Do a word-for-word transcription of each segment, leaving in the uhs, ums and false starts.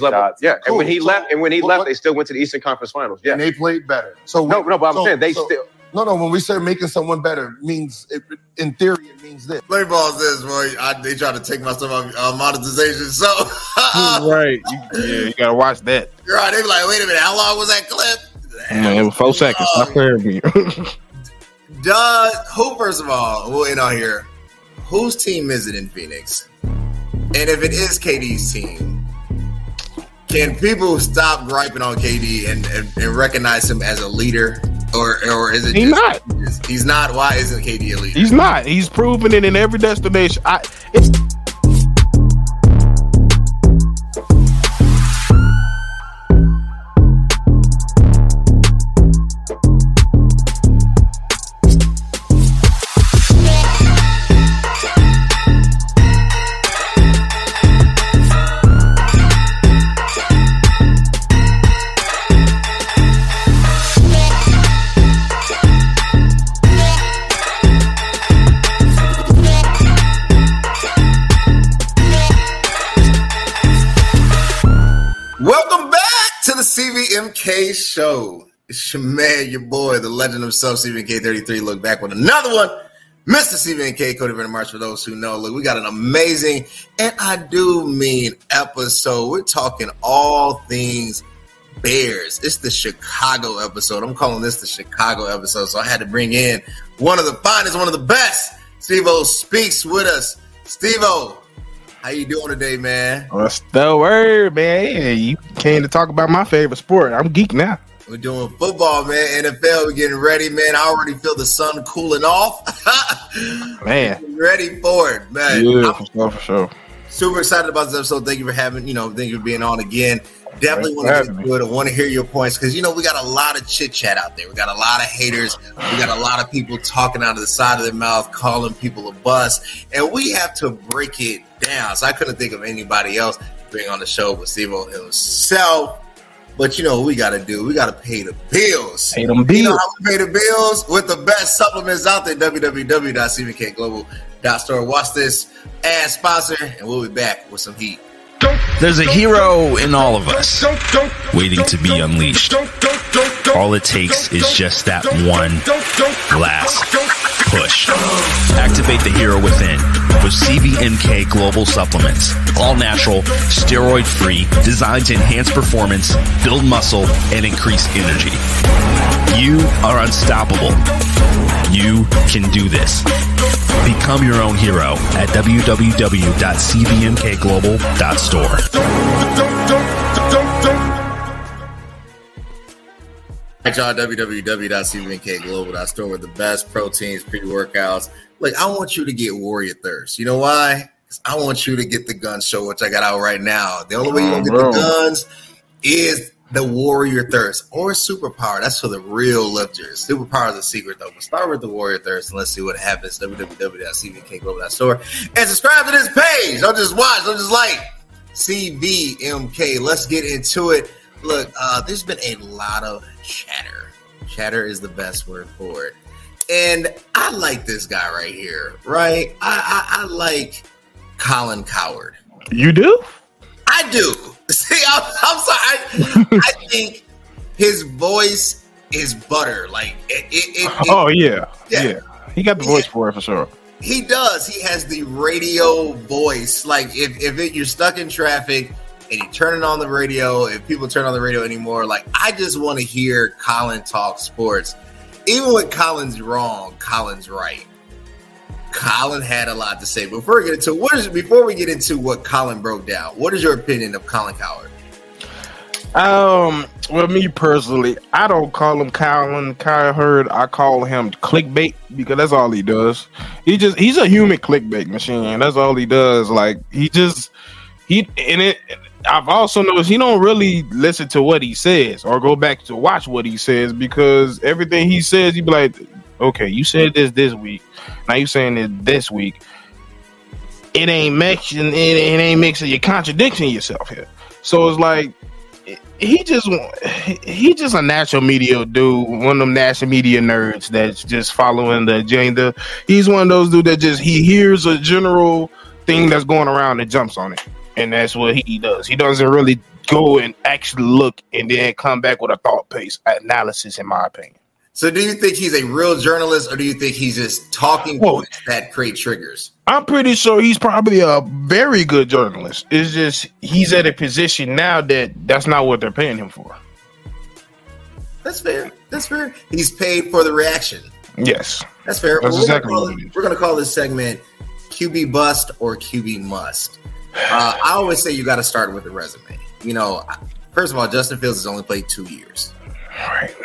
level. Shots. Yeah, cool. And when he so, left, and when he well, left, what? they still went to the Eastern Conference Finals. Yeah, and they played better. So we, no, no, but I'm so, saying they so, still. No, no. When we say making someone better, it means it, in theory, it means this. Play ball says, "Boy, I, they try to take my stuff out uh, monetization." So right, you, yeah, you gotta watch that. You're right. They be like, "Wait a minute, how long was that clip?" Man, it was four seconds. Not fair to you. Duh, who? First of all, we'll end on here. Whose team is it in Phoenix? And if it is K D's team, can people stop griping on K D and, and, and recognize him as a leader? Or or is it he's not? He's not. Why isn't K D a leader? He's not. He's proven it in every destination. I. It's- C V M K show. It's your man, your boy, the legend himself, C V M K thirty-three. Look back with another one. Mister C V M K, Cody Vernon March, for those who know. Look, we got an amazing, and I do mean episode. We're talking all things Bears. It's the Chicago episode. I'm calling this the Chicago episode. So I had to bring in one of the finest, one of the best. Steveo Speaks with us. Steveo. How you doing today, man? What's the word, man? You came to talk about my favorite sport. I'm geek now. We're doing football, man. N F L, we're getting ready, man. I already feel the sun cooling off. Man. Ready for it, man. Yeah, for sure, for sure. Super excited about this episode. Thank you for having, you know, thank you for being on again. Definitely want to get to it. I want to hear your points because, you know, we got a lot of chit-chat out there. We got a lot of haters. We got a lot of people talking out of the side of their mouth, calling people a bust. And we have to break it down. So I couldn't think of anybody else to bring on the show but Steveo himself. But, you know, what we got to do. We got to pay the bills. Pay them bills. You know how we pay the bills? With the best supplements out there, w w w dot c v k global dot store. Watch this ad sponsor, and we'll be back with some heat. There's a hero in all of us waiting to be unleashed. All it takes is just that one last push. Activate the hero within with C V M K Global Supplements. All natural, steroid-free, designed to enhance performance, build muscle, and increase energy. You are unstoppable. You can do this. Become your own hero at w w w dot c v m k global dot store. At y'all, w w w dot c v m k global dot store with the best proteins, pre-workouts. Look, I want you to get Warrior Thirst. You know why? Because I want you to get the gun show, which I got out right now. The only way you're going to get the guns is the Warrior Thirst or Superpower. That's for the real lifters. Superpower is a secret, though. But start with the Warrior Thirst and let's see what happens. w w w dot c v m k global dot store. And subscribe to this page. Don't just watch. Don't just like. C V M K. Let's get into it. Look, uh, there's been a lot of chatter. Chatter is the best word for it. And I like this guy right here, right? I, I, I like Colin Cowherd. You do? I do. See, I'm, I'm sorry. I, I think his voice is butter. Like, it, it, it, oh yeah. yeah, yeah. He got the voice yeah. for it for sure. He does. He has the radio voice. Like, if if it, you're stuck in traffic and you turn it on the radio, if people turn on the radio anymore, like, I just want to hear Colin talk sports. Even when Colin's wrong, Colin's right. Colin had a lot to say. Before we get into what is before we get into what Colin broke down, what is your opinion of Colin Cowherd? Um, well, me personally, I don't call him Colin Cowherd. I call him clickbait because that's all he does. He just he's a human clickbait machine. That's all he does. Like he just he and it. I've also noticed he don't really listen to what he says or go back to watch what he says because everything he says, he be like, okay, you said this this week. Now you saying this this week. It ain't mixing. It, it ain't mixing. You're contradicting yourself here. So it's like he just he just a national media dude. One of them national media nerds that's just following the agenda. He's one of those dude that just he hears a general thing that's going around and jumps on it, and that's what he does. He doesn't really go and actually look and then come back with a thought-based analysis, in my opinion. So do you think he's a real journalist, or do you think he's just talking well, points that create triggers? I'm pretty sure he's probably a very good journalist. It's just he's at a position now that that's not what they're paying him for. That's fair. That's fair. He's paid for the reaction. Yes. That's fair. That's well, exactly we're going to call, it, call this segment Q B Bust or Q B Must. Uh, I always say you got to start with a resume. You know, first of all, Justin Fields has only played two years. All right.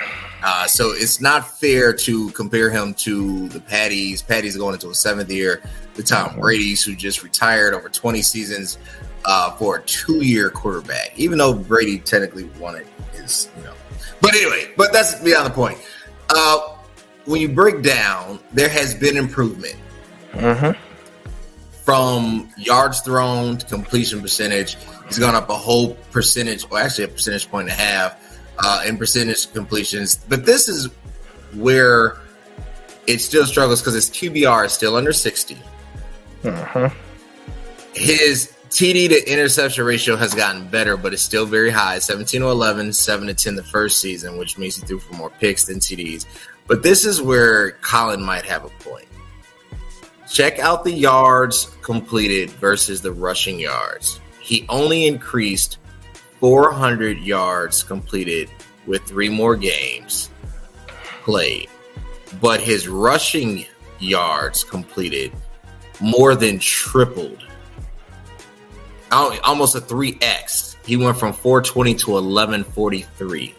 Uh, so it's not fair to compare him to the Patties. Patties going into a seventh year. The Tom Brady's who just retired over twenty seasons uh, for a two-year quarterback. Even though Brady technically won it, is you know. But anyway, but that's beyond the point. Uh, when you break down, there has been improvement uh-huh. from yards thrown to completion percentage. He's gone up a whole percentage, or actually a percentage point and a half. Uh, in percentage completions. But this is where it still struggles because his Q B R is still under sixty. Uh-huh. His T D to interception ratio has gotten better, but it's still very high. seventeen to eleven, seven to ten the first season, which means he threw for more picks than T Ds. But this is where Colin might have a point. Check out the yards completed versus the rushing yards. He only increased four hundred yards completed with three more games played. But his rushing yards completed more than tripled. Almost a three X. He went from four twenty to eleven forty-three.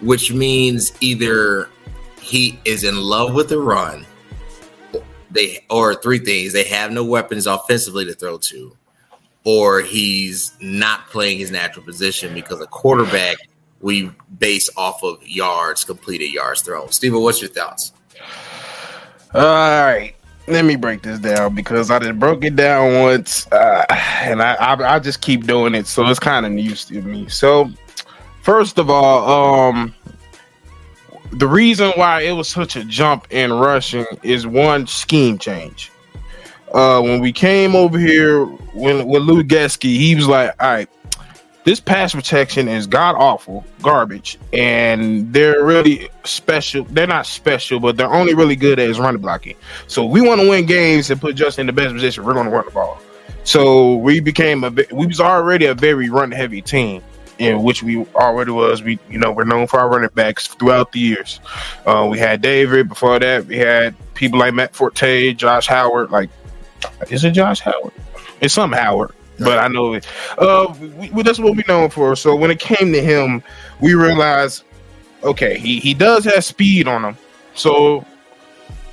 Which means either he is in love with the run, they or three things. They have no weapons offensively to throw to. Or he's not playing his natural position because a quarterback we base off of yards completed, yards thrown. Steven, what's your thoughts? All right, let me break this down because I just broke it down once, uh, and I, I I just keep doing it, so it's kind of new to me. So, first of all, um, the reason why it was such a jump in rushing is one scheme change. Uh, when we came over here when, with Luke Getsy, he was like, all right, this pass protection is god-awful garbage, and they're really special. They're not special, but they're only really good at is running blocking. So we want to win games and put Justin in the best position. We're going to run the ball. So we became a – we was already a very run-heavy team, in which we already was. We, you know, we're known for our running backs throughout the years. Uh, we had David. Before that, we had people like Matt Forte, Josh Howard, like, is it Josh Howard? It's some Howard, but I know it. Uh, we, we, that's what we're known for. So when it came to him, we realized, okay, he, he does have speed on him. So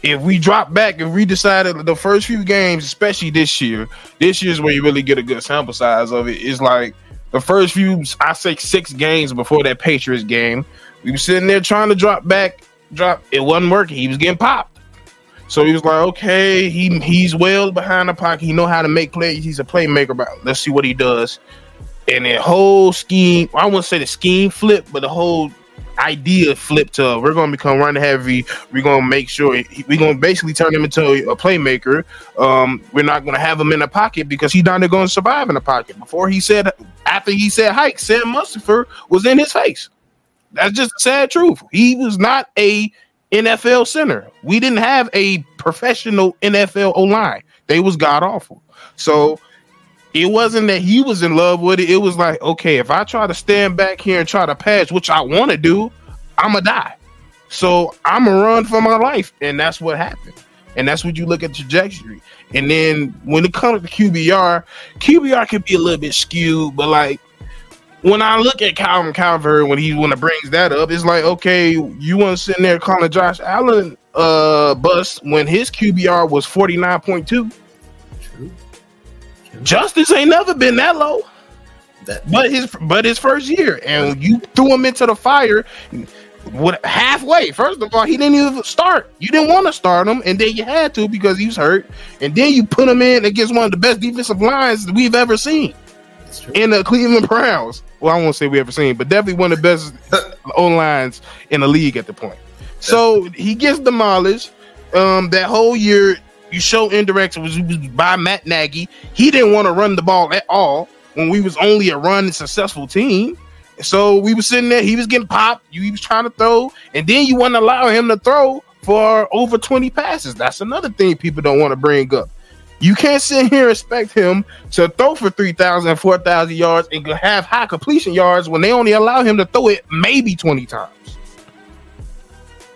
if we drop back, if we decided the first few games, especially this year, this year is where you really get a good sample size of it. It's like the first few, I say six games before that Patriots game, we were sitting there trying to drop back, drop. It wasn't working. He was getting popped. So he was like, okay, he he's well behind the pocket. He know how to make plays. He's a playmaker. But let's see what he does. And the whole scheme, I wouldn't say the scheme flipped, but the whole idea flipped to we're going to become run heavy. We're going to make sure – we're going to basically turn him into a playmaker. Um, we're not going to have him in the pocket because he's not going to survive in the pocket. Before he said – after he said hike, Sam Mustipher was in his face. That's just the sad truth. He was not a – N F L center. We didn't have a professional N F L O-line. They was god-awful. So it wasn't that he was in love with it. It was like, okay, if I try to stand back here and try to pass, which I want to do, I'm going to die. So I'm going to run for my life. And that's what happened. And that's what you look at the trajectory. And then when it comes to Q B R, Q B R could be a little bit skewed, but like, when I look at Colin Cowherd, when he when it brings that up, it's like, okay, you weren't sitting there calling Josh Allen uh, bust when his Q B R was forty-nine point two. True. True. Justice ain't never been that low, that, but his but his first year, and you threw him into the fire with halfway. First of all, he didn't even start. You didn't want to start him, and then you had to because he was hurt, and then you put him in against one of the best defensive lines we've ever seen. In the Cleveland Browns. Well, I won't say we ever seen, but definitely one of the best O-lines in the league at the point. So he gets demolished. Um, that whole year, you show indirects was by Matt Nagy. He didn't want to run the ball at all. when we was only a run and successful team. So we were sitting there, he was getting popped, you he was trying to throw, and then you wouldn't allow him to throw for over twenty passes. That's another thing people don't want to bring up. You can't sit here and expect him to throw for three thousand, four thousand yards and have high completion yards when they only allow him to throw it maybe twenty times.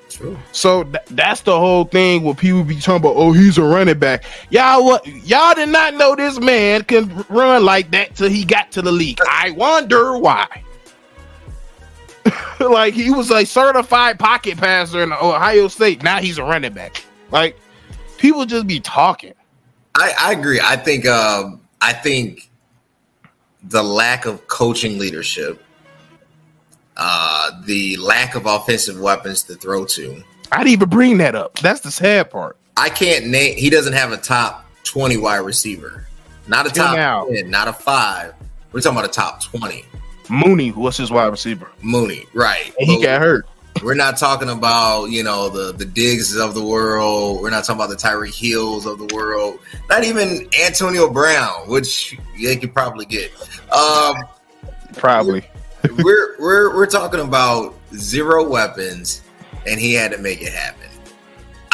True. So th- that's the whole thing where people be talking about, oh, he's a running back. Y'all what? Y'all did not know this man can run like that till he got to the league. I wonder why. Like, he was a certified pocket passer in Ohio State. Now he's a running back. Like, people just be talking. I, I agree. I think um, I think the lack of coaching leadership, uh, the lack of offensive weapons to throw to. I'd even bring that up. That's the sad part. I can't name. He doesn't have a top twenty wide receiver. Not a top ten, not a five. We're talking about a top twenty. Mooney, what's his wide receiver? Mooney, right. And he but got hurt. We're not talking about, you know, the, the Diggs of the world. We're not talking about the Tyreek Hills of the world. Not even Antonio Brown, which they could probably get. Um, probably. we're, we're we're we're talking about zero weapons, and he had to make it happen.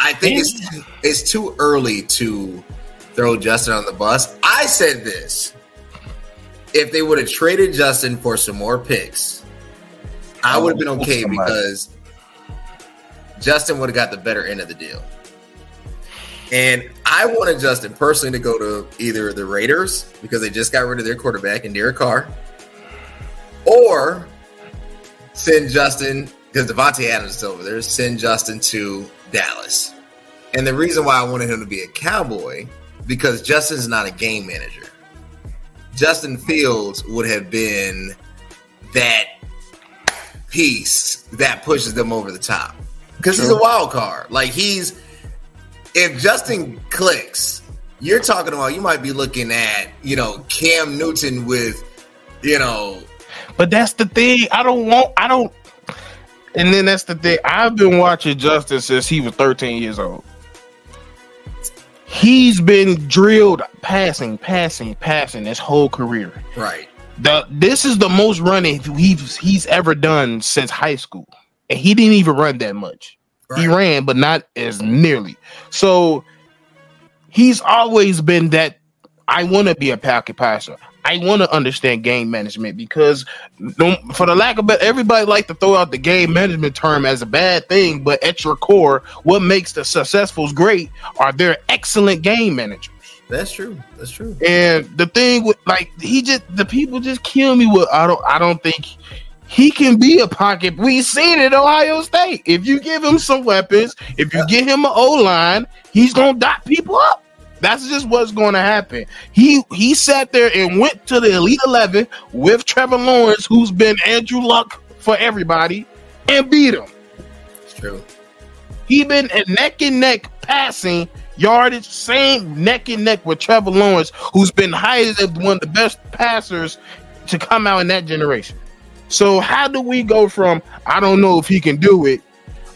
I think yeah. it's it's too early to throw Justin on the bus. I said this. If they would have traded Justin for some more picks, I would have been okay because Justin would have got the better end of the deal. And I wanted Justin personally to go to either the Raiders because they just got rid of their quarterback and Derek Carr, or send Justin, because Devontae Adams is over there, send Justin to Dallas. And the reason why I wanted him to be a Cowboy, because Justin's not a game manager. Justin Fields would have been that piece that pushes them over the top, because he's a wild card. Like, he's, if Justin clicks, you're talking about, you might be looking at, you know, Cam Newton with, you know, but that's the thing. I don't want, I don't, and then that's the thing. I've been watching Justin since he was thirteen years old. He's been drilled passing, passing, passing his whole career. Right. The this is the most running he's he's ever done since high school, and he didn't even run that much. Right. He ran, but not as nearly. So he's always been that. I want to be a pocket passer. I want to understand game management, because for the lack of it, everybody like to throw out the game management term as a bad thing. But at your core, what makes the successfuls great are their excellent game managers. That's true. That's true. And the thing with, like, he just, the people just kill me with, I don't, I don't think he can be a pocket. We've seen it at Ohio State. If you give him some weapons, if you get him an O-line, he's going to dot people up. That's just what's going to happen. He he sat there and went to the Elite eleven with Trevor Lawrence, who's been Andrew Luck for everybody, and beat him. It's true. He been neck and neck passing yardage, same neck and neck with Trevor Lawrence, who's been highest as one of the best passers to come out in that generation. So how do we go from, I don't know if he can do it,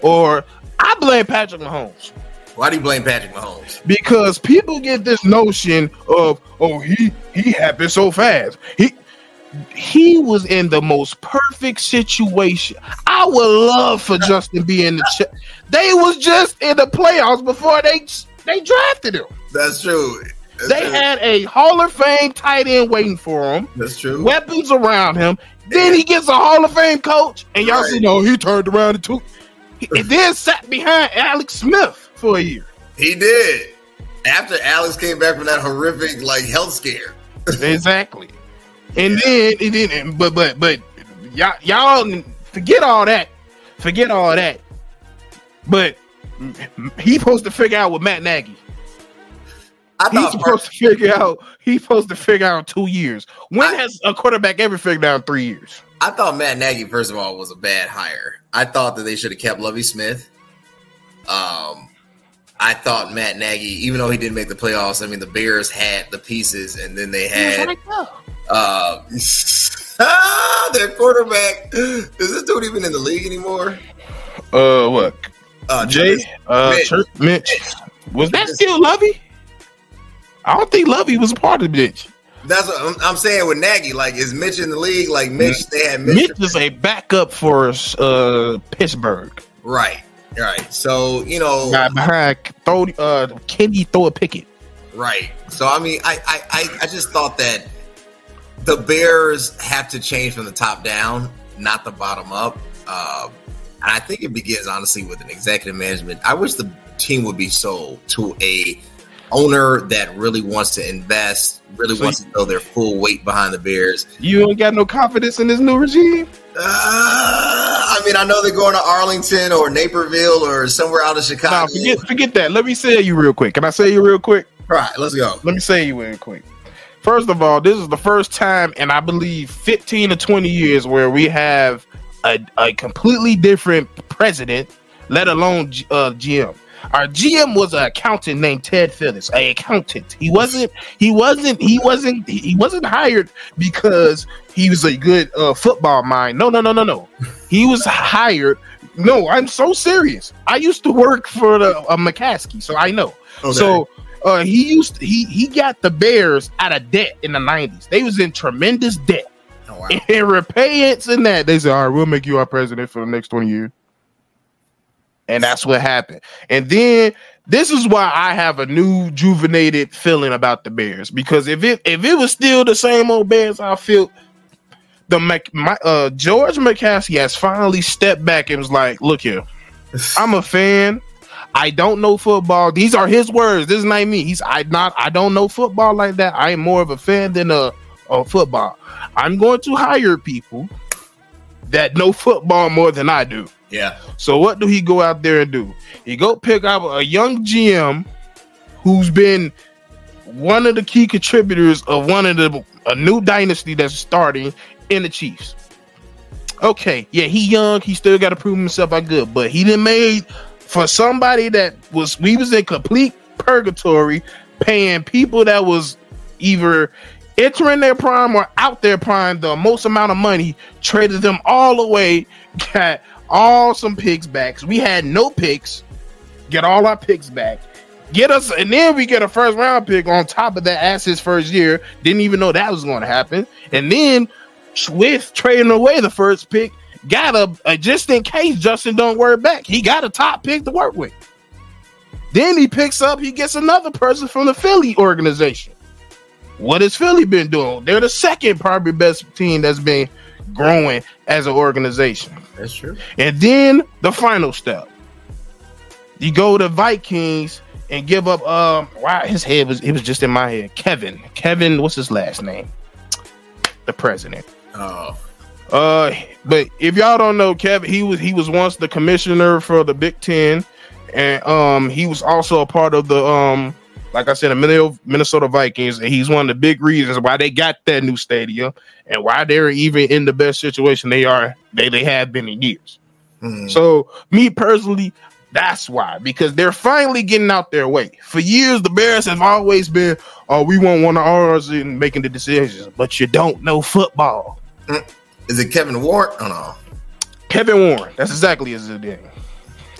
or I blame Patrick Mahomes. Why do you blame Patrick Mahomes? Because people get this notion of, oh, he he happened so fast. He he was in the most perfect situation. I would love for Justin be in the ch- they was just in the playoffs before they they drafted him. That's true. That's they true. Had a Hall of Fame tight end waiting for him. That's true. Weapons around him. Then he gets a Hall of Fame coach, and y'all right. see, no, he turned around and took. He then sat behind Alex Smith for a year. He did. After Alex came back from that horrific, like, health scare. Exactly. And yeah. then it didn't. But but but y'all, y'all forget all that. Forget all that. But he supposed to figure out with Matt Nagy. I he's supposed part- to figure out. He's supposed to figure out in two years. When I, has a quarterback ever figured out in three years? I thought Matt Nagy, first of all, was a bad hire. I thought that they should have kept Lovie Smith. Um. I thought Matt Nagy, even though he didn't make the playoffs, I mean, the Bears had the pieces, and then they had uh, their quarterback. Is this dude even in the league anymore? Uh, what? Uh, Jay? Uh, Mitch. Church, Mitch. Was that still Lovey? I don't think Lovey was a part of Mitch. That's what I'm, I'm saying with Nagy. Like, is Mitch in the league? Like, Mitch, they had Mitch. Mitch is a backup for uh, Pittsburgh. Right, right. So, you know. Got behind, throw, uh, Kenny throw a picket. Right. So, I mean, I, I, I, I just thought that the Bears have to change from the top down, not the bottom up. Uh, and I think it begins, honestly, with an executive management. I wish the team would be sold to a owner that really wants to invest, really so wants to throw their full weight behind the Bears. You ain't got no confidence in this new regime? Uh, I mean, I know they're going to Arlington or Naperville or somewhere out of Chicago. Nah, forget, forget that. Let me say you real quick. Can I say you real quick? All right, let's go. Let me say you real quick. First of all, this is the first time in, I believe, fifteen to twenty years where we have a, a completely different president, let alone G- uh, G M. Our G M was an accountant named Ted Phillips, an accountant. He wasn't, he wasn't, he wasn't, he wasn't hired because he was a good uh, football mind. No, no, no, no, no. He was hired. No, I'm so serious. I used to work for the uh, McCaskey, so I know. Okay. So uh, he used to, he he got the Bears out of debt in the nineties. They was in tremendous debt. Oh, wow. And repayance in that, they said, all right, we'll make you our president for the next twenty years. And that's what happened. And then this is why I have a new rejuvenated feeling about the Bears, because if it if it was still the same old Bears, I feel the Mac, my, uh, George McCaskey has finally stepped back and was like, "Look here, I'm a fan. I don't know football." These are his words. This is not me. He's I not I don't know football like that. I am more of a fan than a, a football. I'm going to hire people that know football more than I do. Yeah. So what do he go out there and do? He go pick up a young G M who's been one of the key contributors of one of the a new dynasty that's starting in the Chiefs. Okay, yeah, he young, he still got to prove himself out good, but he done made for somebody that was we was in complete purgatory, paying people that was either entering their prime or out their prime the most amount of money, traded them all away, got all some picks back. So we had no picks. Get all our picks back. Get us, and then we get a first round pick on top of that as his first year. Didn't even know that was going to happen. And then Swift trading away the first pick. Got a, a just in case Justin don't work back. He got a top pick to work with. Then he picks up. He gets another person from the Philly organization. What has Philly been doing? They're the second probably best team that's been growing as an organization. That's true. And then the final step, you go to Vikings and give up. Um, wow, his head was it was just in my head. Kevin, Kevin, what's his last name? The president. Oh, uh, but if y'all don't know, Kevin, he was he was once the commissioner for the Big Ten, and um, he was also a part of the um, like I said, the Minnesota Vikings, and he's one of the big reasons why they got that new stadium and why they're even in the best situation they are, they, they have been in years. Mm. So, me personally, that's why, because they're finally getting out their way. For years, the Bears have always been, oh, we want one of ours in making the decisions, but you don't know football. Mm. Is it Kevin Warren? Oh, no. Kevin Warren. That's exactly his name.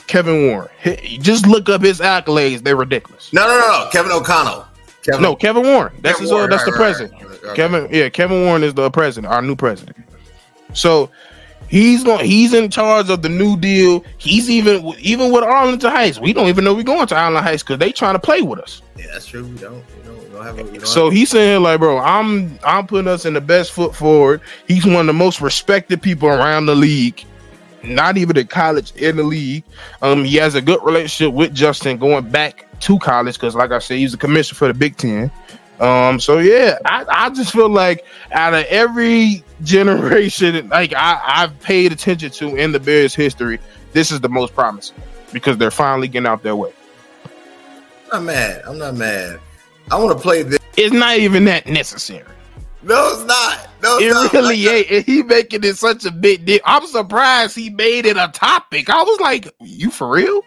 Kevin Warren. He, just look up his accolades. They're ridiculous. No, no, no, no. Kevin O'Connell. Kevin, no, Kevin Warren. That's Kevin his, Warren, that's right, the president. Right, right, right. Kevin, yeah, Kevin Warren is the president, our new president. So he's going. He's in charge of the New Deal. He's even even with Arlington Heights. We don't even know we're going to Arlington Heights because they trying to play with us. Yeah, that's true. We don't. We don't, we don't have. A, we don't so have he's saying like, bro, I'm I'm putting us in the best foot forward. He's one of the most respected people around the league. Not even in college, in the league. Um, he has a good relationship with Justin going back to college because, like I said, he's the commissioner for the Big Ten. Um, so yeah, I, I just feel like out of every generation, like I, I've paid attention to in the Bears' history, this is the most promising because they're finally getting out their way. I'm not mad. I'm not mad. I want to play this. It's not even that necessary. No, it's not. No, it no, really like ain't. And he making it such a big deal. I'm surprised he made it a topic. I was like, you for real?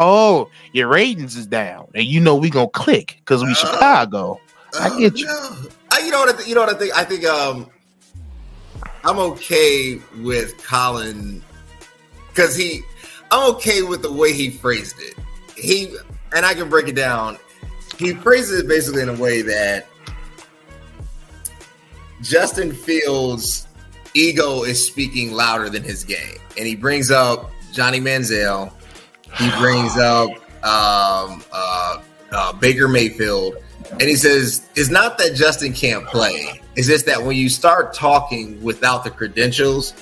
Oh, your ratings is down. And you know we going to click because we uh, Chicago. Uh, I get you. No. I, you know what I think? You know what I think? I think um, I'm okay with Colin because he, I'm okay with the way he phrased it. He, and I can break it down. He phrases it basically in a way that Justin Fields' ego is speaking louder than his game. And he brings up Johnny Manziel. He brings up um, uh, uh, Baker Mayfield. And he says, it's not that Justin can't play. It's just that when you start talking without the credentials,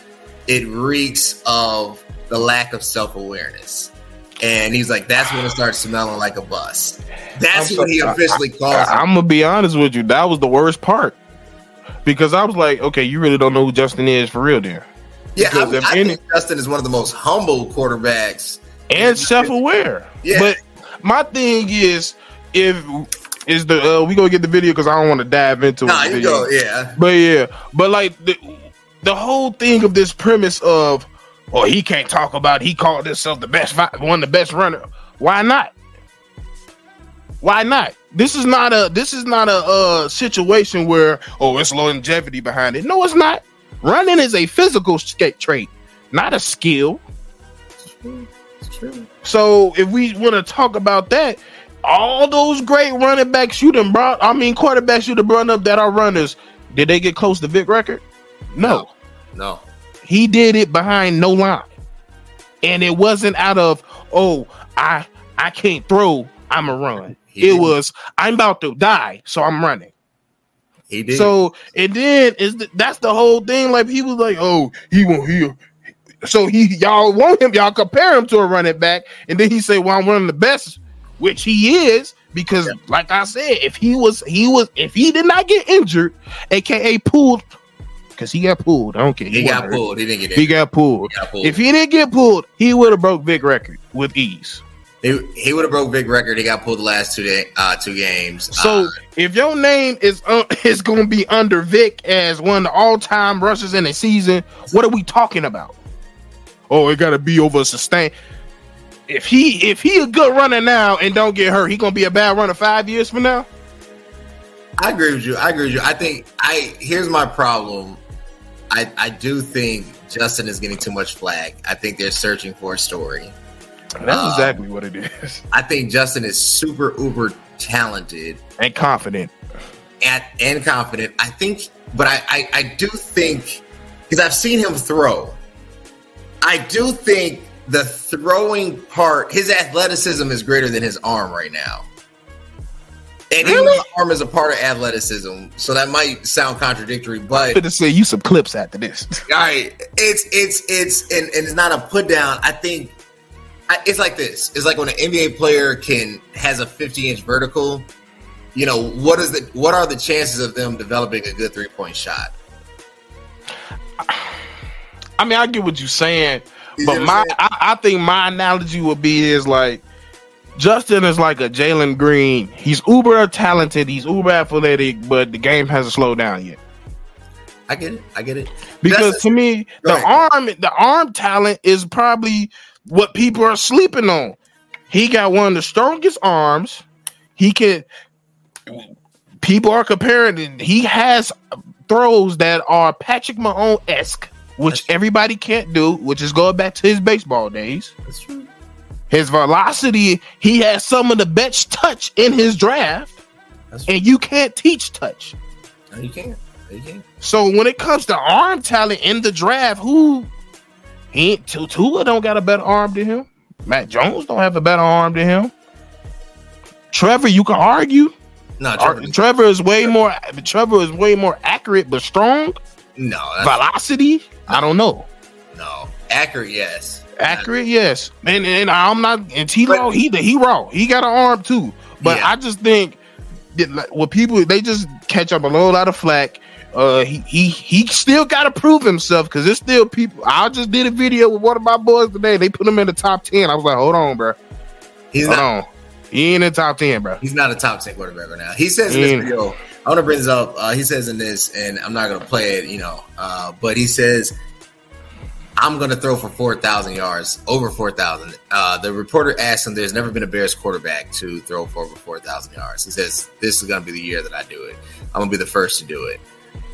it reeks of the lack of self-awareness. And he's like, that's when it starts smelling like a bus. That's so, when he officially calls I, I, I'm going to be honest with you. That was the worst part. Because I was like, okay, you really don't know who Justin is for real then. Yeah, I, I any, think Justin is one of the most humble quarterbacks. And self-aware. Yeah. But my thing is, if is the uh, we going to get the video because I don't want to dive into nah, it. You go, yeah. But yeah. But like the, the whole thing of this premise of, oh, he can't talk about it. He called himself the best, one of the best runner. Why not? Why not? This is not a this is not a uh, situation where, oh, it's longevity behind it. No, it's not. Running is a physical trait, not a skill. It's true. It's true. So if we want to talk about that, all those great running backs you done brought, I mean quarterbacks you done brought up that are runners, did they get close to Vic record? No. No. no. He did it behind no line. And it wasn't out of, oh, I I can't throw, I'm a run. He it did. was, I'm about to die, so I'm running. He did. So, and then, is the, that's the whole thing. Like, he was like, oh, he won't heal. So, he y'all want him, y'all compare him to a running back, and then he say, well, I'm one of the best, which he is, because, yeah. like I said, if he was, he was, if he did not get injured, a k a pulled, because he got pulled. I don't care. He, he got pulled. He didn't get injured. He got pulled. He got pulled. If he didn't get pulled, he would have broke Vic record with ease. He, he would have broke Vic record. He got pulled the last two day, uh, two games. So uh, if your name is uh, is going to be under Vic as one of the all time rushers in a season, what are we talking about? Oh, it got to be over sustain. If he if he a good runner now and don't get hurt, he gonna be a bad runner five years from now. I agree with you. I agree with you. I think I here's my problem. I, I do think Justin is getting too much flack. I think they're searching for a story. That's um, exactly what it is. I think Justin is super, uber talented. And confident. At, and confident. I think, but I, I, I do think, because I've seen him throw. I do think the throwing part, his athleticism is greater than his arm right now. And really? Even the arm is a part of athleticism, so that might sound contradictory. But I'm gonna say you some clips after this. All right, it's it's it's and, and it's not a put down. I think I, it's like this. It's like when an N B A player can has a fifty inch vertical. You know what is the what are the chances of them developing a good three point shot? I mean, I get what you're saying, you but my I, I think my analogy would be is like. Justin is like a Jalen Green. He's uber talented. He's uber athletic, but the game hasn't slowed down yet. I get it. I get it. Because Justin, to me, the ahead. arm, the arm talent is probably what people are sleeping on. He got one of the strongest arms. He can. People are comparing it. He has throws that are Patrick Mahomes-esque, which everybody can't do. Which is going back to his baseball days. That's true. His velocity, he has some of the best touch in his draft, That's and you can't teach touch. No, you can't. No, you can't. So when it comes to arm talent in the draft, who he ain't Tua don't got a better arm than him. Matt Jones don't have a better arm than him. Trevor, you can argue. No, Trevor, Ar- Trevor is way Trevor. more. Trevor is way more accurate, but strong. No velocity. No. I don't know. No accurate, yes. Accurate, yes, and and I'm not. And T. Law, he he raw. He got an arm too, but yeah. I just think that like, what people they just catch up a whole lot of flack. Uh, he he he still got to prove himself because there's still people. I just did a video with one of my boys today. They put him in the top ten. I was like, hold on, bro. He's hold not. On. He ain't in the top ten, bro. He's not a top ten quarterback right now. He says in this video. I want to bring this up. Uh, he says in this, and I'm not gonna play it, you know. Uh, but he says. I'm going to throw for four thousand yards, over four thousand. Uh, the reporter asked him, there's never been a Bears quarterback to throw for over four thousand yards. He says, this is going to be the year that I do it. I'm going to be the first to do it.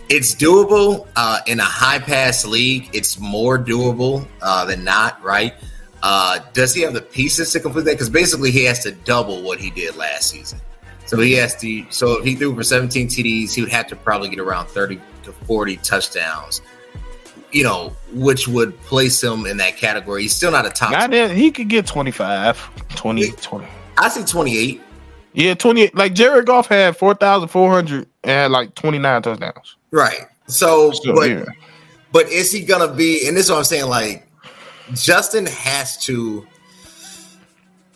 It's doable uh, in a high-pass league. It's more doable uh, than not, right? Uh, does he have the pieces to complete that? Because basically he has to double what he did last season. So he has to. So if he threw for seventeen T Ds, he would have to probably get around 30, to forty touchdowns, you know, which would place him in that category. He's still not a top. Not that, he could get twenty-five, twenty, twenty. I see twenty-eight. Yeah, twenty-eight. Like Jared Goff had four thousand four hundred and had like twenty-nine touchdowns. Right. So, but, here. but is he going to be, and this is what I'm saying, like Justin has to,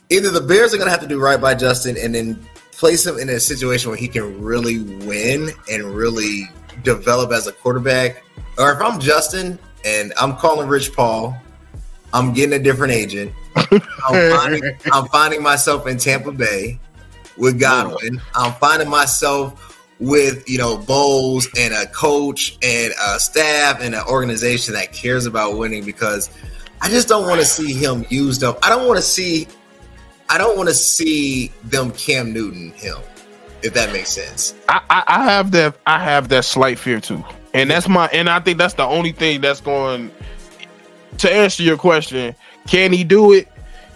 either the Bears are going to have to do right by Justin and then place him in a situation where he can really win and really develop as a quarterback. Or if I'm Justin and I'm calling Rich Paul, I'm getting a different agent. I'm, finding, I'm finding myself in Tampa Bay with Godwin. I'm finding myself with, you know, Bowles and a coach and a staff and an organization that cares about winning, because I just don't want to see him used up. I don't want to see I don't want to see them Cam Newton him, if that makes sense. I, I, I have that I have that slight fear too. And that's my and I think that's the only thing that's going to answer your question. Can he do it?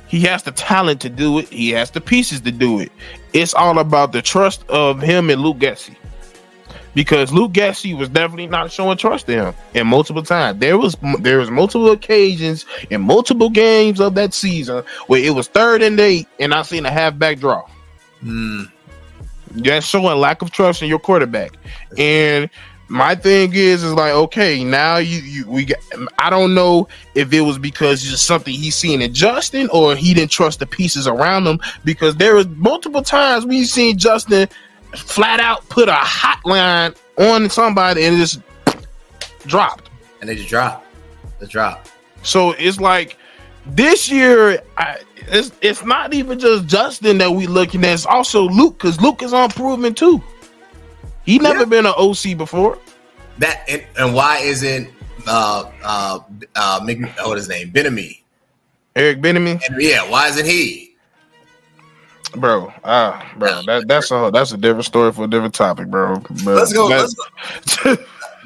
He has the talent to do it. He has the pieces to do it. It's all about the trust of him and Luke Getsy, because Luke Getsy was definitely not showing trust in him. And multiple times there was there was multiple occasions in multiple games of that season where it was third and eight, and I seen a halfback draw. Mm. That's showing lack of trust in your quarterback. And my thing is, is like, okay, now you, you we got. I don't know if it was because it's just something he's seen in Justin, or he didn't trust the pieces around him, because there was multiple times we've seen Justin flat out put a hotline on somebody and it just dropped. And they just dropped. They dropped. So it's like this year, I, it's it's not even just Justin that we looking at. It's also Luke, because Luke is on proven too. He never yeah. been an O C before. That and, and why isn't uh uh uh Mc, what is his name? Bieniemy. Eric Bieniemy. Yeah, why isn't he? Bro, ah, uh, bro, that, that's a that's a different story for a different topic, bro. But let's go. Let's go,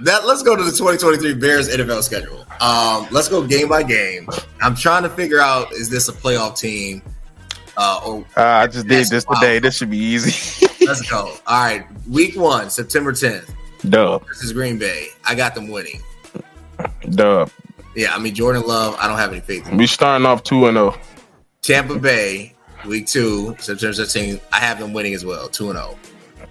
that, let's go to the twenty twenty-three Bears N F L schedule. Um, let's go game by game. I'm trying to figure out, is this a playoff team? Uh, oh, uh, I just did this wild. Today. This should be easy. Let's go. All right. Week one, September tenth. Dub. Versus Green Bay. I got them winning. Dub. Yeah, I mean, Jordan Love, I don't have any faith in. We starting off two and oh. Tampa Bay, week two, September fifteenth. I have them winning as well, two and oh.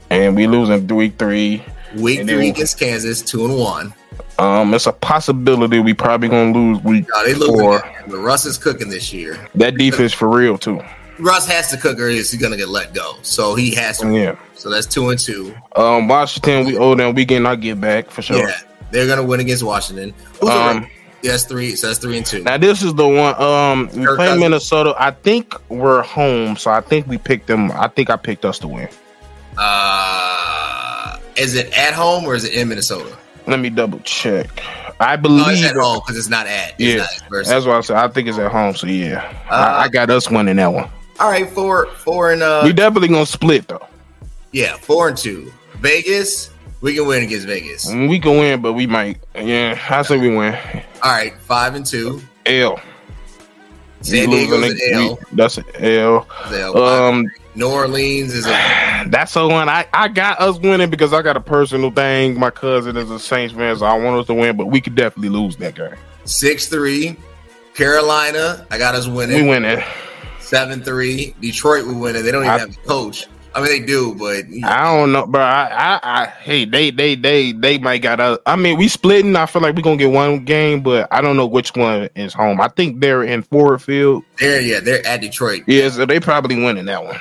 And we losing week three. Week and three against Kansas, two and one. Um, it's a possibility we probably going to lose week no, they four. But Russ is cooking this year. That defense for real, too. Russ has to cook, or he's gonna get let go. So he has to. Yeah. So that's two and two. Um, Washington, we owe them. We can not get back for sure. Yeah, they're gonna win against Washington. Who's um, yeah, that's three. So that's three and two. Now this is the one. Um, we play Minnesota. I think we're home, so I think we picked them. I think I picked us to win. Uh, is it at home or is it in Minnesota? Let me double check. I believe no, it's at home because it's not at. It's yeah, not at that's what I said. I think it's at home. So yeah, uh, I, I got us winning that one. All right, four, four and uh, we definitely gonna split though. Yeah, four and two. Vegas, we can win against Vegas. We can win, but we might. Yeah, I say we win. All right, five and two. L. San Diego's an L. That's an L. L. Um, New Orleans is. A- that's the one. I I got us winning because I got a personal thing. My cousin is a Saints fan, so I want us to win, but we could definitely lose that game. Six three, Carolina. I got us winning. We win it. seven three. Detroit will win it. They don't even I, have a coach. I mean, they do, but you know. I don't know, bro. I, I, I, hey, they, they, they, they might got us. I mean, we splitting. I feel like we're gonna get one game, but I don't know which one is home. I think they're in Ford Field. There, yeah, they're at Detroit. Yeah, so they probably winning that one.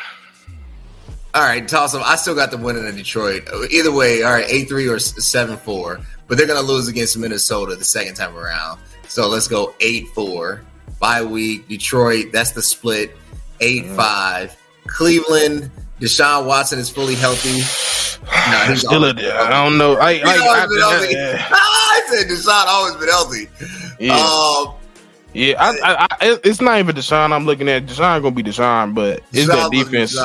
All right, toss them. I still got them winning in Detroit. Either way, all right, eight three or seven four, but they're gonna lose against Minnesota the second time around. So let's go eight four. Bye week, Detroit. That's the split. eight five. Cleveland, Deshaun Watson is fully healthy. No, he's still a, I don't know. I, I, I, I, I said Deshaun always been healthy. Yeah, um, yeah I, I, I, it's not even Deshaun I'm looking at. Deshaun going to be Deshaun, but it's that defense.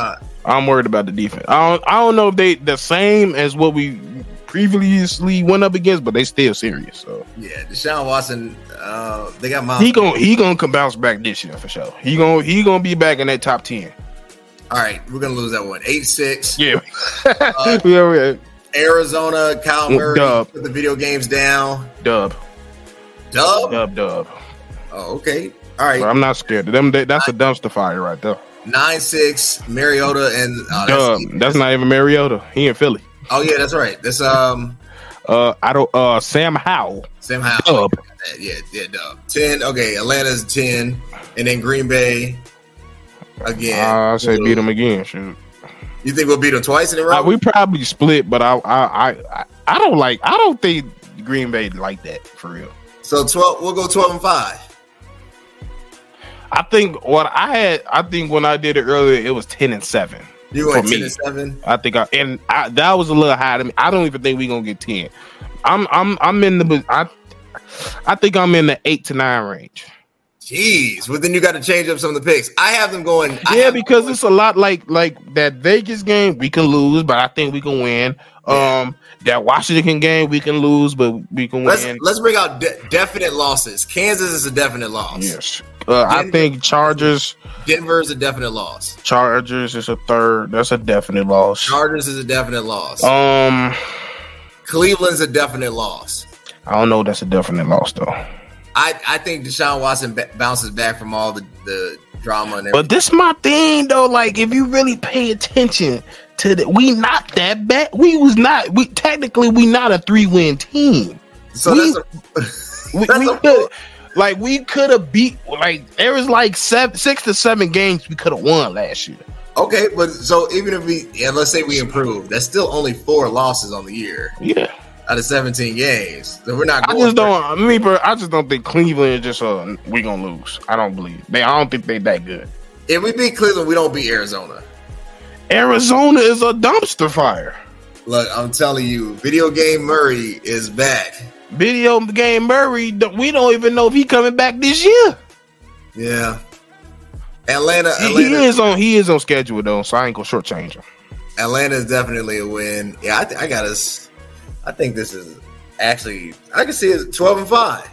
I'm worried about the defense. I don't, I don't know if they the same as what we previously went up against, but they still serious. So yeah, Deshaun Watson, uh, they got Miles. He gonna he gonna come bounce back this year for sure. He gonna he gonna be back in that top ten. All right, we're gonna lose that one. Eight six. Yeah, uh, yeah, yeah. Arizona, Kyle Murray dub. Put the video games down. Dub. Dub? Dub, dub. Oh, okay. All right. But I'm not scared. Them, they, that's nine, a dumpster fire right there. nine six, Mariota, and... Uh, dub. That's, that's not even Mariota. He in Philly. Oh, yeah, that's right. That's... um. Uh, I don't. Uh, Sam Howell. Sam Howell. Dub. Yeah, yeah, dub. Ten. Okay, Atlanta's ten, and then Green Bay again. Uh, I say beat them again. Shoot. You think we'll beat them twice in a row? Uh, we probably split, but I, I, I, I don't like. I don't think Green Bay like that for real. So twelve. We'll go twelve and five. I think what I had. I think when I did it earlier, it was ten and seven. You went ten and seven. I think I and I, that was a little high to me. I don't even think we're gonna get ten. I'm I'm I'm in the I I think I'm in the eight to nine range. Jeez, well then you got to change up some of the picks. I have them going. I yeah, because going. It's a lot like like that Vegas game. We can lose, but I think we can win. Yeah. Um, that Washington game we can lose, but we can let's, win. Let's bring out de- definite losses. Kansas is a definite loss. Yes. Uh, Denver, I think Chargers. Denver is a definite loss. Chargers is a third. That's a definite loss. Chargers is a definite loss. Um, Cleveland's a definite loss. I don't know. That's a definite loss, though. I, I think Deshaun Watson b- bounces back from all the, the drama and everything. But this my thing, though. Like, if you really pay attention to that, we not that bad. We was not. We technically we not a three win team. So we, that's a, we, that's we a, could. Like, we could have beat, like, there was like seven, six to seven games we could have won last year. Okay, but so even if we, yeah, let's say we improve, that's still only four losses on the year. Yeah. Out of seventeen games. So we're not going I just don't, I, mean, bro, I just don't think Cleveland is just, uh, we're going to lose. I don't believe. They, I don't think they're that good. If we beat Cleveland, we don't beat Arizona. Arizona is a dumpster fire. Look, I'm telling you, video game Murray is back. Video game Murray, we don't even know if he's coming back this year. Yeah, Atlanta, Atlanta. He is on. He is on schedule though, so I ain't gonna shortchange him. Atlanta is definitely a win. Yeah, I, th- I got us. I think this is actually. I can see it's twelve and five.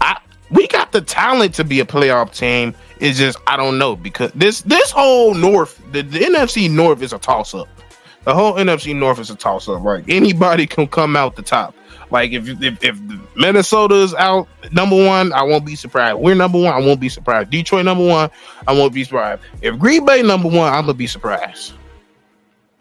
I, we got the talent to be a playoff team. It's just I don't know because this this whole North, the, the N F C North is a toss up. The whole N F C North is a toss up. Right, anybody can come out the top. Like, if, if if Minnesota is out number one, I won't be surprised. We're number one, I won't be surprised. Detroit number one, I won't be surprised. If Green Bay number one, I'm going to be surprised.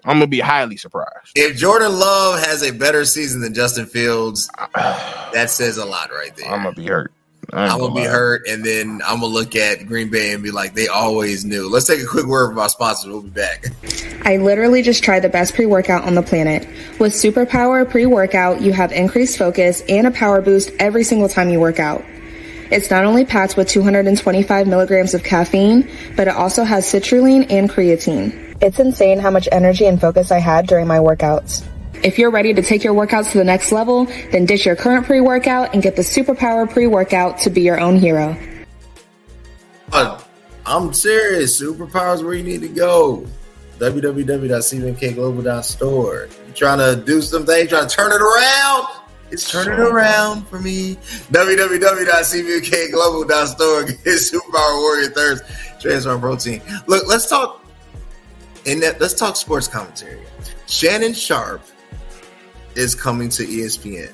I'm going to be highly surprised. If Jordan Love has a better season than Justin Fields, that says a lot right there. I'm going to be hurt. I'm going to be hurt, and then I'm going to look at Green Bay and be like, they always knew. Let's take a quick word from our sponsors. We'll be back. I literally just tried the best pre-workout on the planet. With Superpower pre-workout, you have increased focus and a power boost every single time you work out. It's not only packed with two hundred twenty-five milligrams of caffeine, but it also has citrulline and creatine. It's insane how much energy and focus I had during my workouts. If you're ready to take your workouts to the next level, then ditch your current pre-workout and get the Superpower pre-workout to be your own hero. Uh, I'm serious. Superpower is where you need to go. w w w dot c v m k global dot store. You trying to do something? Trying to turn it around? It's turning around for me. w w w dot c v m k global dot store. Get Superpower Warrior Thirst. Transform protein. Look, let's talk. In that, let's talk sports commentary. Shannon Sharpe is coming to E S P N.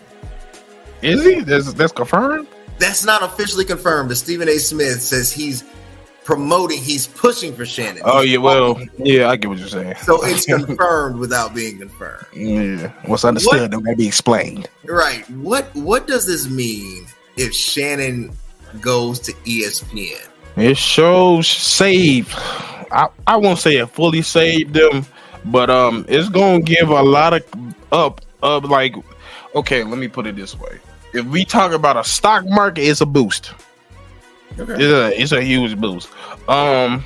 Is he? That's, that's confirmed? That's not officially confirmed, but Stephen A. Smith says he's promoting, he's pushing for Shannon. Oh, yeah, well, yeah, I get what you're saying. So it's confirmed without being confirmed. Yeah, what's understood what, that may be explained. Right. What What does this mean if Shannon goes to E S P N? It shows save. I, I won't say it fully saved them, but um, it's going to give a lot of up, up. Like, okay, let me put it this way. If we talk about a stock market, it's a boost. Okay. It's a, it's a huge boost. Um,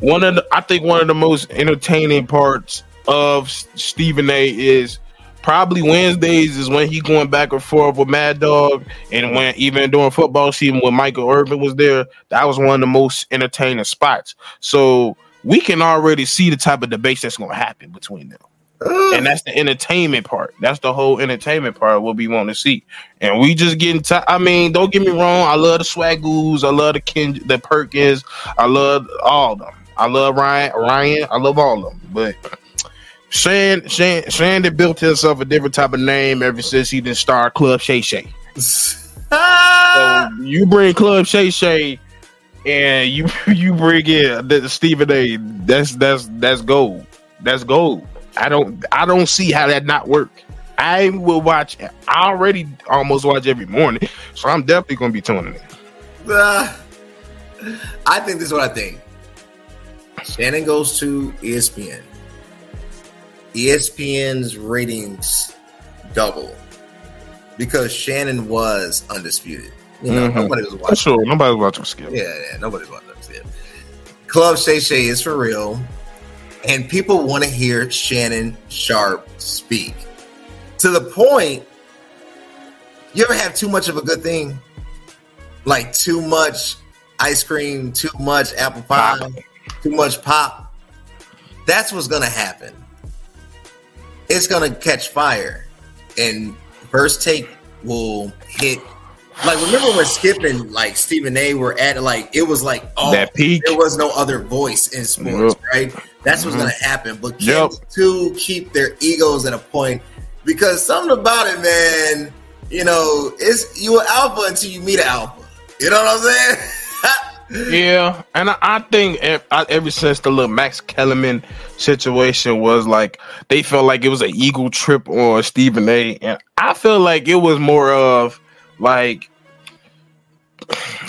one of the, I think one of the most entertaining parts of Stephen A is probably Wednesdays is when he going back and forth with Mad Dog, and when even during football season when Michael Irvin was there, that was one of the most entertaining spots. So we can already see the type of debates that's going to happen between them. And that's the entertainment part. That's the whole entertainment part of what we want to see. And we just getting tired. I mean, don't get me wrong. I love the Swaggoos. I love the Ken, the Perkins. I love all of them. I love Ryan. Ryan. I love all of them. But Shan, Shan, Shan that built himself a different type of name ever since he did start Club Shay Shay. So you bring Club Shay Shay and you you bring in the Stephen A. That's that's that's gold. That's gold. I don't I don't see how that not work. I will watch. I already almost watch every morning, so I'm definitely gonna be tuning in. Uh, I think this is what I think. Shannon goes to E S P N. E S P N's ratings double because Shannon was undisputed. You know, mm-hmm. nobody was watching. Sure, nobody was watching Skip. Yeah, yeah, nobody's watching Skip. Club Shay Shay is for real, and people want to hear Shannon Sharpe speak. To the point, you ever have too much of a good thing? Like too much ice cream, too much apple pie, pop. too much pop? That's what's going to happen. It's going to catch fire. And First Take will hit. Like, remember when Skip and like Stephen A were at, like, it was like, oh, that peak. There was no other voice in sports, yep. right? That's what's mm-hmm. going to happen. But kids, yep. too, keep their egos at a point. Because something about it, man, you know, it's you an alpha until you meet an alpha. You know what I'm saying? yeah, and I, I think if, I, ever since the little Max Kellerman situation was like, they felt like it was an eagle trip on Stephen A. And I feel like it was more of like,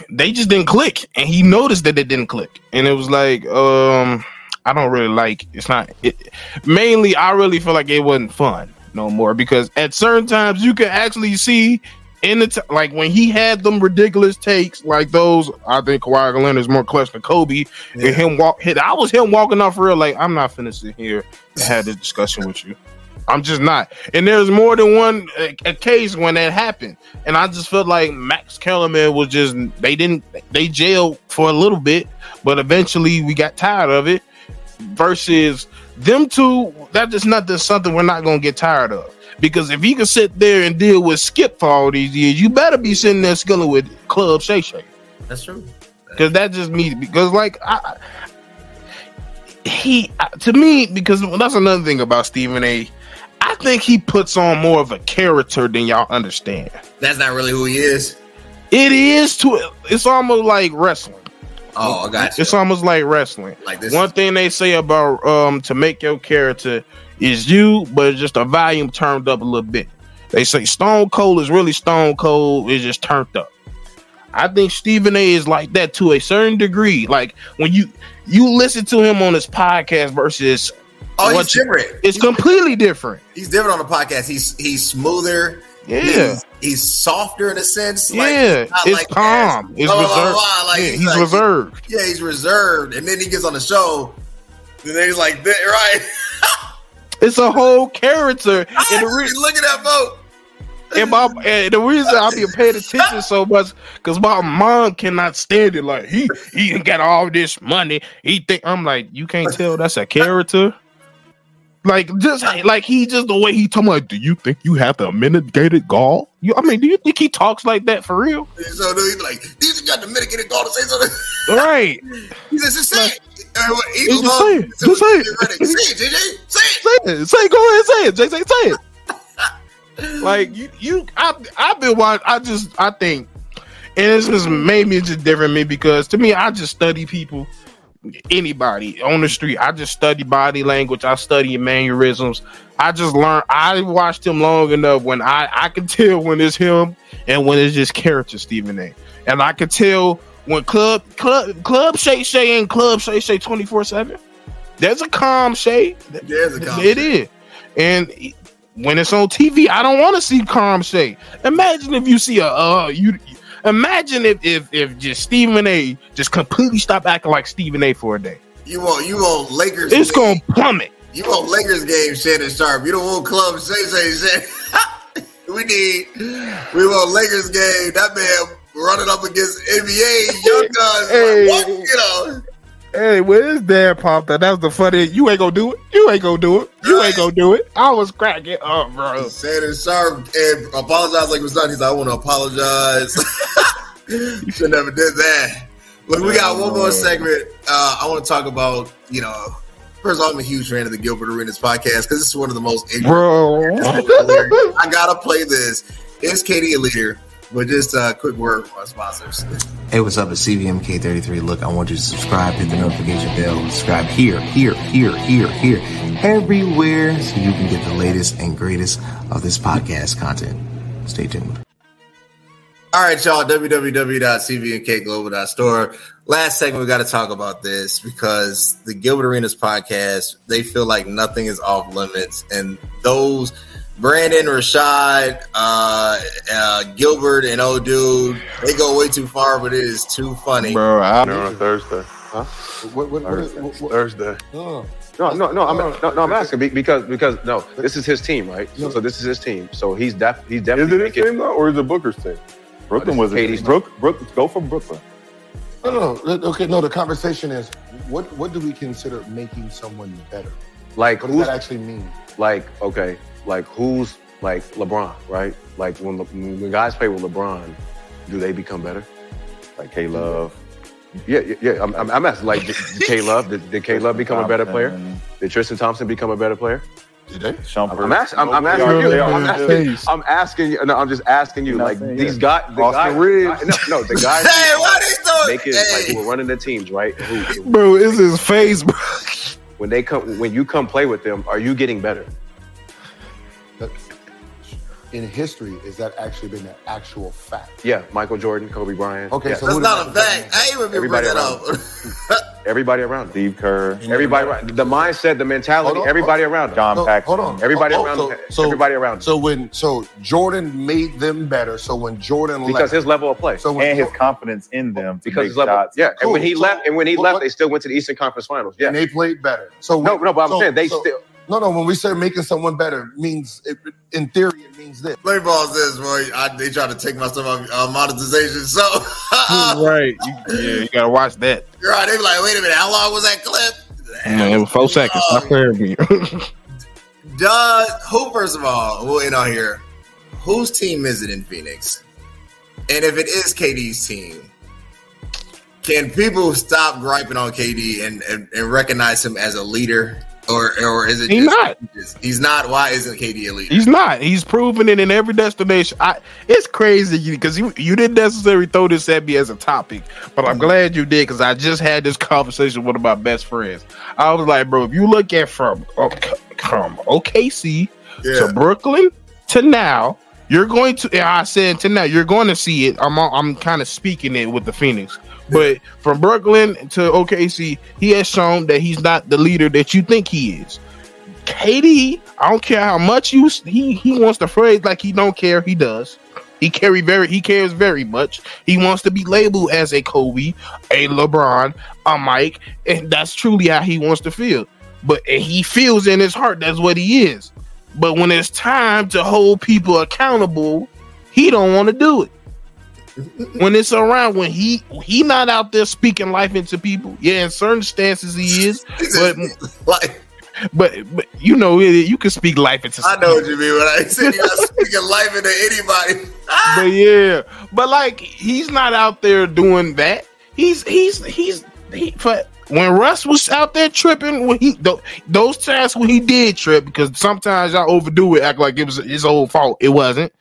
they just didn't click. And he noticed that it didn't click. And it was like, um, I don't really like, it's not, it, mainly I really feel like it wasn't fun. No more, because at certain times you can actually see in the t- like when he had them ridiculous takes like those. I think Kawhi Leonard is more clutch than Kobe, yeah. and him walk. Hit, I was him walking off real like I'm not finna sit here and have this discussion with you. I'm just not. And there's more than one a, a case when that happened, and I just felt like Max Kellerman was just they didn't they jailed for a little bit, but eventually we got tired of it. Versus. Them two, that's just not that's something we're not going to get tired of. Because if you can sit there and deal with Skip for all these years, you better be sitting there skilling with Club Shay Shay. That's true. Because that just me. Because, like, I, he, to me, because that's another thing about Stephen A. I think he puts on more of a character than y'all understand. That's not really who he is. It is, too. It's almost like wrestling. Oh, I got you. It's almost like wrestling. Like this one thing they say about um to make your character is you, but it's just a volume turned up a little bit. They say Stone Cold is really Stone Cold, it's just turned up. I think Stephen A is like that to a certain degree. Like when you you listen to him on his podcast versus oh, he's different. You, it's he's completely different. different. He's different on the podcast. He's he's smoother. Yeah, he's, he's softer in a sense. Like, yeah, he's not it's like calm. It's blah, blah, blah. Like, yeah, he's, he's like, reserved. Yeah, he's reserved, and then he gets on the show, and then he's like, that, right? It's a whole character. I and the re- look at that vote. And, my, and the reason I've been paying attention so much because my mom cannot stand it. Like he, he got all this money. He think I'm like, you can't tell that's a character. Like just like he just the way he talking. Like, do you think you have the mitigated gall? You, I mean, do you think he talks like that for real? So he's like, these got the mitigated gall to say something, right? He's like, just say it. Just say it. Just say it. Say it, J J. Say it. Say it. Go ahead. Say it, J J. Say it. Like you, you. I, I've been watching. I just, I think, and it's just made me just different me because to me, I just study people. Anybody on the street, I just study body language. I study mannerisms. I just learn. I watched him long enough when I I can tell when it's him and when it's just character Stephen A. And I could tell when Club Club Club Shay Shay and Club Shay Shay twenty four seven. There's a calm Shay. There's a calm. It Shay. Is. And when it's on T V, I don't want to see calm Shay. Imagine if you see a uh you. Imagine if, if if just Stephen A. just completely stop acting like Stephen A. for a day. You want you want Lakers. It's game. Gonna plummet. You want Lakers game, Shannon Sharpe. You don't want Club Shay Shay Shay. We need we want Lakers game. That man running up against N B A young guns. Hey, like, what? You know. Hey, where is dad popped up? That was the funniest. You ain't gonna do it. You ain't gonna do it. You ain't gonna do it. I was cracking up, bro. Shannon Sharpe and apologize like it was done. He's like, I want to apologize. You should never did that. Look, we got one more segment. Uh, I want to talk about, you know, First of all, I'm a huge fan of the Gilbert Arenas podcast because it's one of the most ignorant. Bro. I gotta play this. It's Katie a leader, but just a uh, quick word for our sponsors. Hey, what's up? It's C V M K thirty-three. Look, I want you to subscribe, hit the notification bell, subscribe here, here, here, here, here, everywhere, so you can get the latest and greatest of this podcast content. Stay tuned. All right, y'all, w w w dot c v m k global dot store. Last segment, we got to talk about this because the Gilbert Arenas podcast, they feel like nothing is off limits. And those, Brandon, Rashad, uh, uh, Gilbert, and old dude, they go way too far, but it is too funny. Bro, I don't know on Thursday. Huh? What, what, Thursday. What, what, what? Thursday. No. No, no, no, I'm no, no, I'm asking because because no, this is his team, right? No. So this is his team. So he's def- he's definitely. Is it his making- team though, or is it Booker's team? Brooklyn oh, was it. Brook, Brook, go for Brooklyn. No, no, no. Okay, no. The conversation is what what do we consider making someone better? Like, what does that actually mean? Like, okay, like who's like LeBron, right? Like when Le- when guys play with LeBron, do they become better? Like K Love. Yeah, yeah, yeah. I'm, I'm asking. Like, did K Love, did, did K Love become a better player? Did Tristan Thompson become a better player? Did they? Sean I'm, ask, I'm, I'm asking you. I'm asking, I'm asking you. No, I'm just asking you. Like these guys, the guys. No, no, the guys. Hey, what is doing? They can, like, we're running the teams, right? Who, who, bro, it's his face, bro. When they come, when you come play with them, are you getting better? In history, is that actually been an actual fact? Yeah, Michael Jordan, Kobe Bryant. Okay, yeah. So that's not a fact. I ain't remember everybody that up. Everybody around him. Steve Kerr. Everybody around the mindset, the mentality, on, everybody on. around him. John Paxson. Hold on. Everybody oh, around oh, so, so, everybody around him. So when so Jordan made them better. So when Jordan because left Because his level of play. So when, and his confidence in them. Because his level shots. Yeah. Cool. And when he so, left, and when he well, left, what? they still went to the Eastern Conference Finals. Yeah. And they played better. So when, No, no, but I'm so, saying they so, still No, no. When we say making someone better, means it, in theory, it means this. Play ball says, "Boy, I, they try to take my stuff off uh, monetization." So, uh, right, you, yeah, you gotta watch that. You're right. They be like, "Wait a minute, how long was that clip?" Man, it was four seconds. Uh, Not fair to you. Does who? First of all, we'll end on here. Whose team is it in Phoenix? And if it is K D's team, can people stop griping on K D and and, and recognize him as a leader? Or, or is it? He's just, not. Just, he's not. Why isn't K D a leader? He's not. He's proven it in every destination. I, it's crazy because you, you didn't necessarily throw this at me as a topic, but I'm glad you did because I just had this conversation with one of my best friends. I was like, bro, if you look at from oh, come O K C yeah. to Brooklyn to now, you're going to. And I said to now, you're going to see it. I'm I'm kind of speaking it with the Phoenix. But from Brooklyn to O K C, he has shown that he's not the leader that you think he is. K D, I don't care how much you he he wants to phrase like he don't care. He does. He carry very he cares very much. He wants to be labeled as a Kobe, a LeBron, a Mike, and that's truly how he wants to feel. But and he feels in his heart that's what he is. But when it's time to hold people accountable, he don't want to do it. When it's around, when he he not out there speaking life into people, yeah, in certain stances he is, but like, but, but you know, you can speak life into. I know people. What you mean when I said you're not speaking life into anybody. But yeah, but like he's not out there doing that. He's he's he's he, for, when Russ was out there tripping, when he th- those times when he did trip, because sometimes y'all overdo it, act like it was his own fault. It wasn't.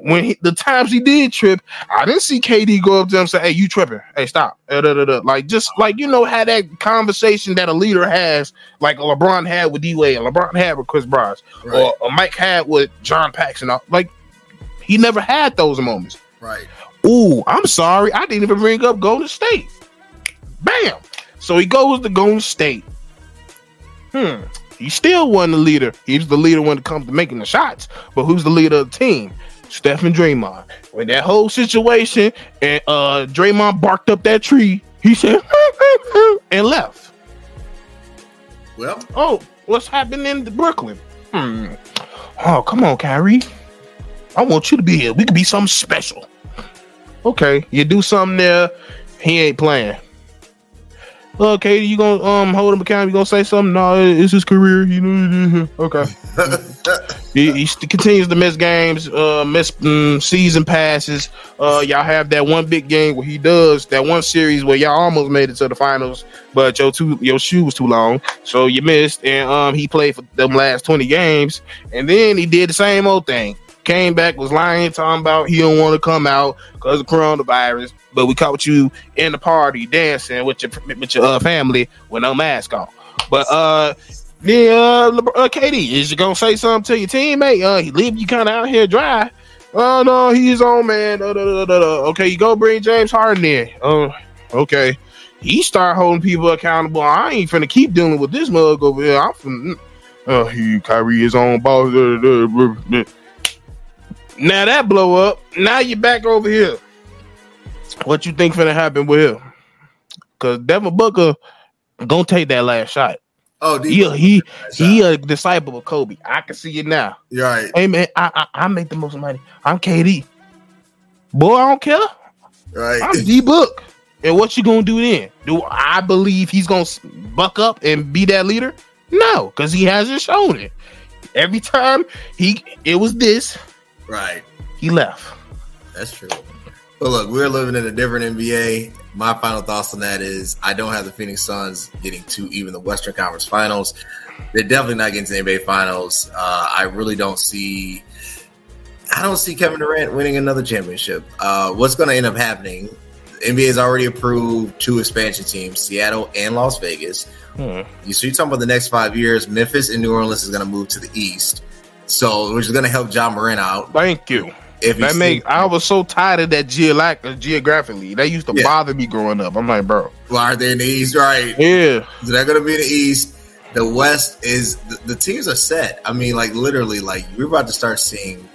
When he, the times he did trip, I didn't see K D go up to him and say, "Hey, you tripping? Hey, stop!" Da, da, da, da. Like just like you know, had that conversation that a leader has, like LeBron had with D Wade, LeBron had with Chris Bosh, right. or Mike had with John Paxson. Like he never had those moments. Right. Ooh, I'm sorry, I didn't even bring up Golden State. Bam. So he goes to Golden State. Hmm. He still wasn't the leader. He's the leader when it comes to making the shots, but who's the leader of the team? Stephen Draymond. When that whole situation and uh, Draymond barked up that tree, he said and left. Well, oh, what's happening in Brooklyn? Hmm. Oh, come on, Kyrie. I want you to be here. We could be something special. Okay, you do something there. He ain't playing. Look, Katie, you gonna um hold him accountable? You gonna say something? No, it's his career. You know, okay. he, he continues to miss games, uh, miss mm, season passes. Uh, y'all have that one big game where he does that one series where y'all almost made it to the finals, but your two your shoe was too long, so you missed. And um, he played for them last twenty games, and then he did the same old thing. Came back, was lying, talking about he don't want to come out because of coronavirus. But we caught you in the party dancing with your with your uh, family with no mask on. But uh, then uh, uh, Katie, is you gonna say something to your teammate? Uh, he leave you kind of out here dry. Oh uh, no, he's on man. Uh, da, da, da, da. Okay, you go bring James Harden in. Oh, uh, okay. He start holding people accountable. I ain't finna keep dealing with this mug over here. I'm finna. Oh, uh, he Kyrie is on ball. Da, da, da, da. Now that blow up. Now you're back over here. What you think finna happen with him? Because Devin Booker gonna take that last shot. Oh, he he, he a disciple of Kobe. I can see it now. You're right. Hey man, I, I I make the most money. I'm K D. Boy, I don't care. Right. I'm D Book. And what you gonna do then? Do I believe he's gonna buck up and be that leader? No, because he hasn't shown it. Every time he it was this. Right. He left. That's true. But look, we're living in a different N B A. My final thoughts on that is I don't have the Phoenix Suns getting to even the Western Conference Finals. They're definitely not getting to the N B A Finals. Uh, I really don't see – I don't see Kevin Durant winning another championship. Uh, what's going to end up happening, the N B A has already approved two expansion teams, Seattle and Las Vegas. Hmm. So you're talking about the next five years, Memphis and New Orleans is going to move to the East, so which is going to help Ja Morant out. Thank you. If that make I was so tired of that geographically. geographically. That used to yeah. bother me growing up. I'm like, bro, why are they in the East? Right? Yeah. So they're going to be in the East. The West is the, the teams are set. I mean, like literally, like we're about to start seeing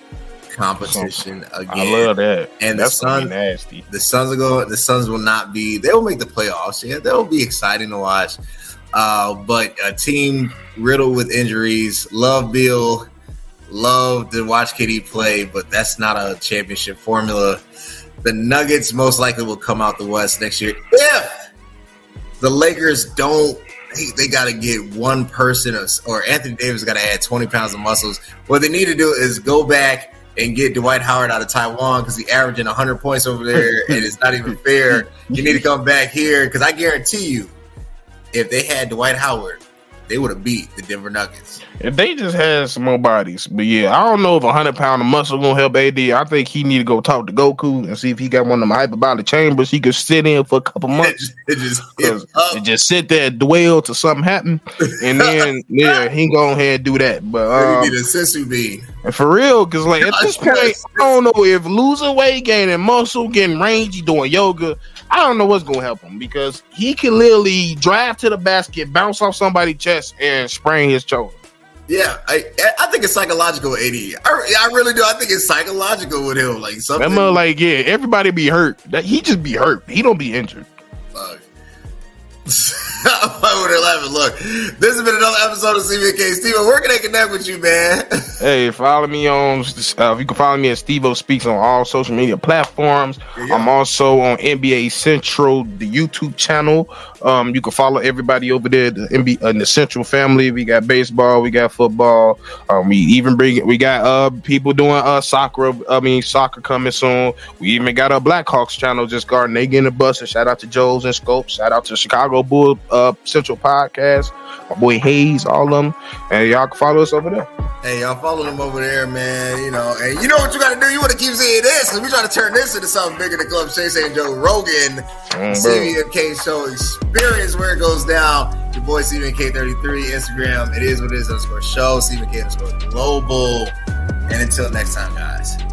competition again. I love that. And the Suns, nasty. The Suns are going. The Suns will not be. They will make the playoffs. Yeah, they'll be exciting to watch. Uh, but a team riddled with injuries. Love Beal. Love to watch K D play, but that's not a championship formula. The Nuggets most likely will come out the West next year if the Lakers don't. They, they got to get one person, or, or Anthony Davis got to add twenty pounds of muscles. What they need to do is go back and get Dwight Howard out of Taiwan because he's averaging one hundred points over there, and it's not even fair. You need to come back here because I guarantee you, if they had Dwight Howard, they would have beat the Denver Nuggets. If they just had some more bodies. But yeah, I don't know if a hundred pound of muscle gonna help A D. I think he need to go talk to Goku and see if he got one of them hyperbolic chambers he could sit in for a couple months. It just, it just, it just sit there and dwell till something happen. And then yeah, he go ahead and do that. But um, he need a sensu bean. For real, because like at this point, I don't know if losing weight, gaining muscle, getting rangy, doing yoga, I don't know what's gonna help him because he can literally drive to the basket, bounce off somebody's chest, and sprain his shoulder. Yeah, I I think it's psychological with A D. I, I really do. I think it's psychological with him. Like something. That mother, like yeah, everybody be hurt. That he just be hurt. He don't be injured. Fuck. Look, this has been another episode of C V M K. Steven, where can I connect with you, man? Hey, follow me on uh, you can follow me at Steveo Speaks on all social media platforms. Yeah. I'm also on N B A Central, the YouTube channel. Um, you can follow everybody over there, the N B A uh, the Central family. We got baseball, we got football. Um, we even bring we got uh people doing uh soccer. I mean soccer coming soon. We even got a Blackhawks channel just guarding. They getting the bus. And shout out to Joe's and Scopes. Shout out to Chicago Bulls uh Central Podcast. My boy Hayes, all of them, and y'all can follow us over there. Hey, y'all follow them over there, man. You know, and you know what you got to do. You want to keep seeing this because we're trying to turn this into something bigger than Club Shay Shay and Joe Rogan. Mm, C V M K Show Experience, where it goes down. Your boy C V M K thirty-three, Instagram. It is what it is underscore show. C V M K underscore global. And until next time, guys.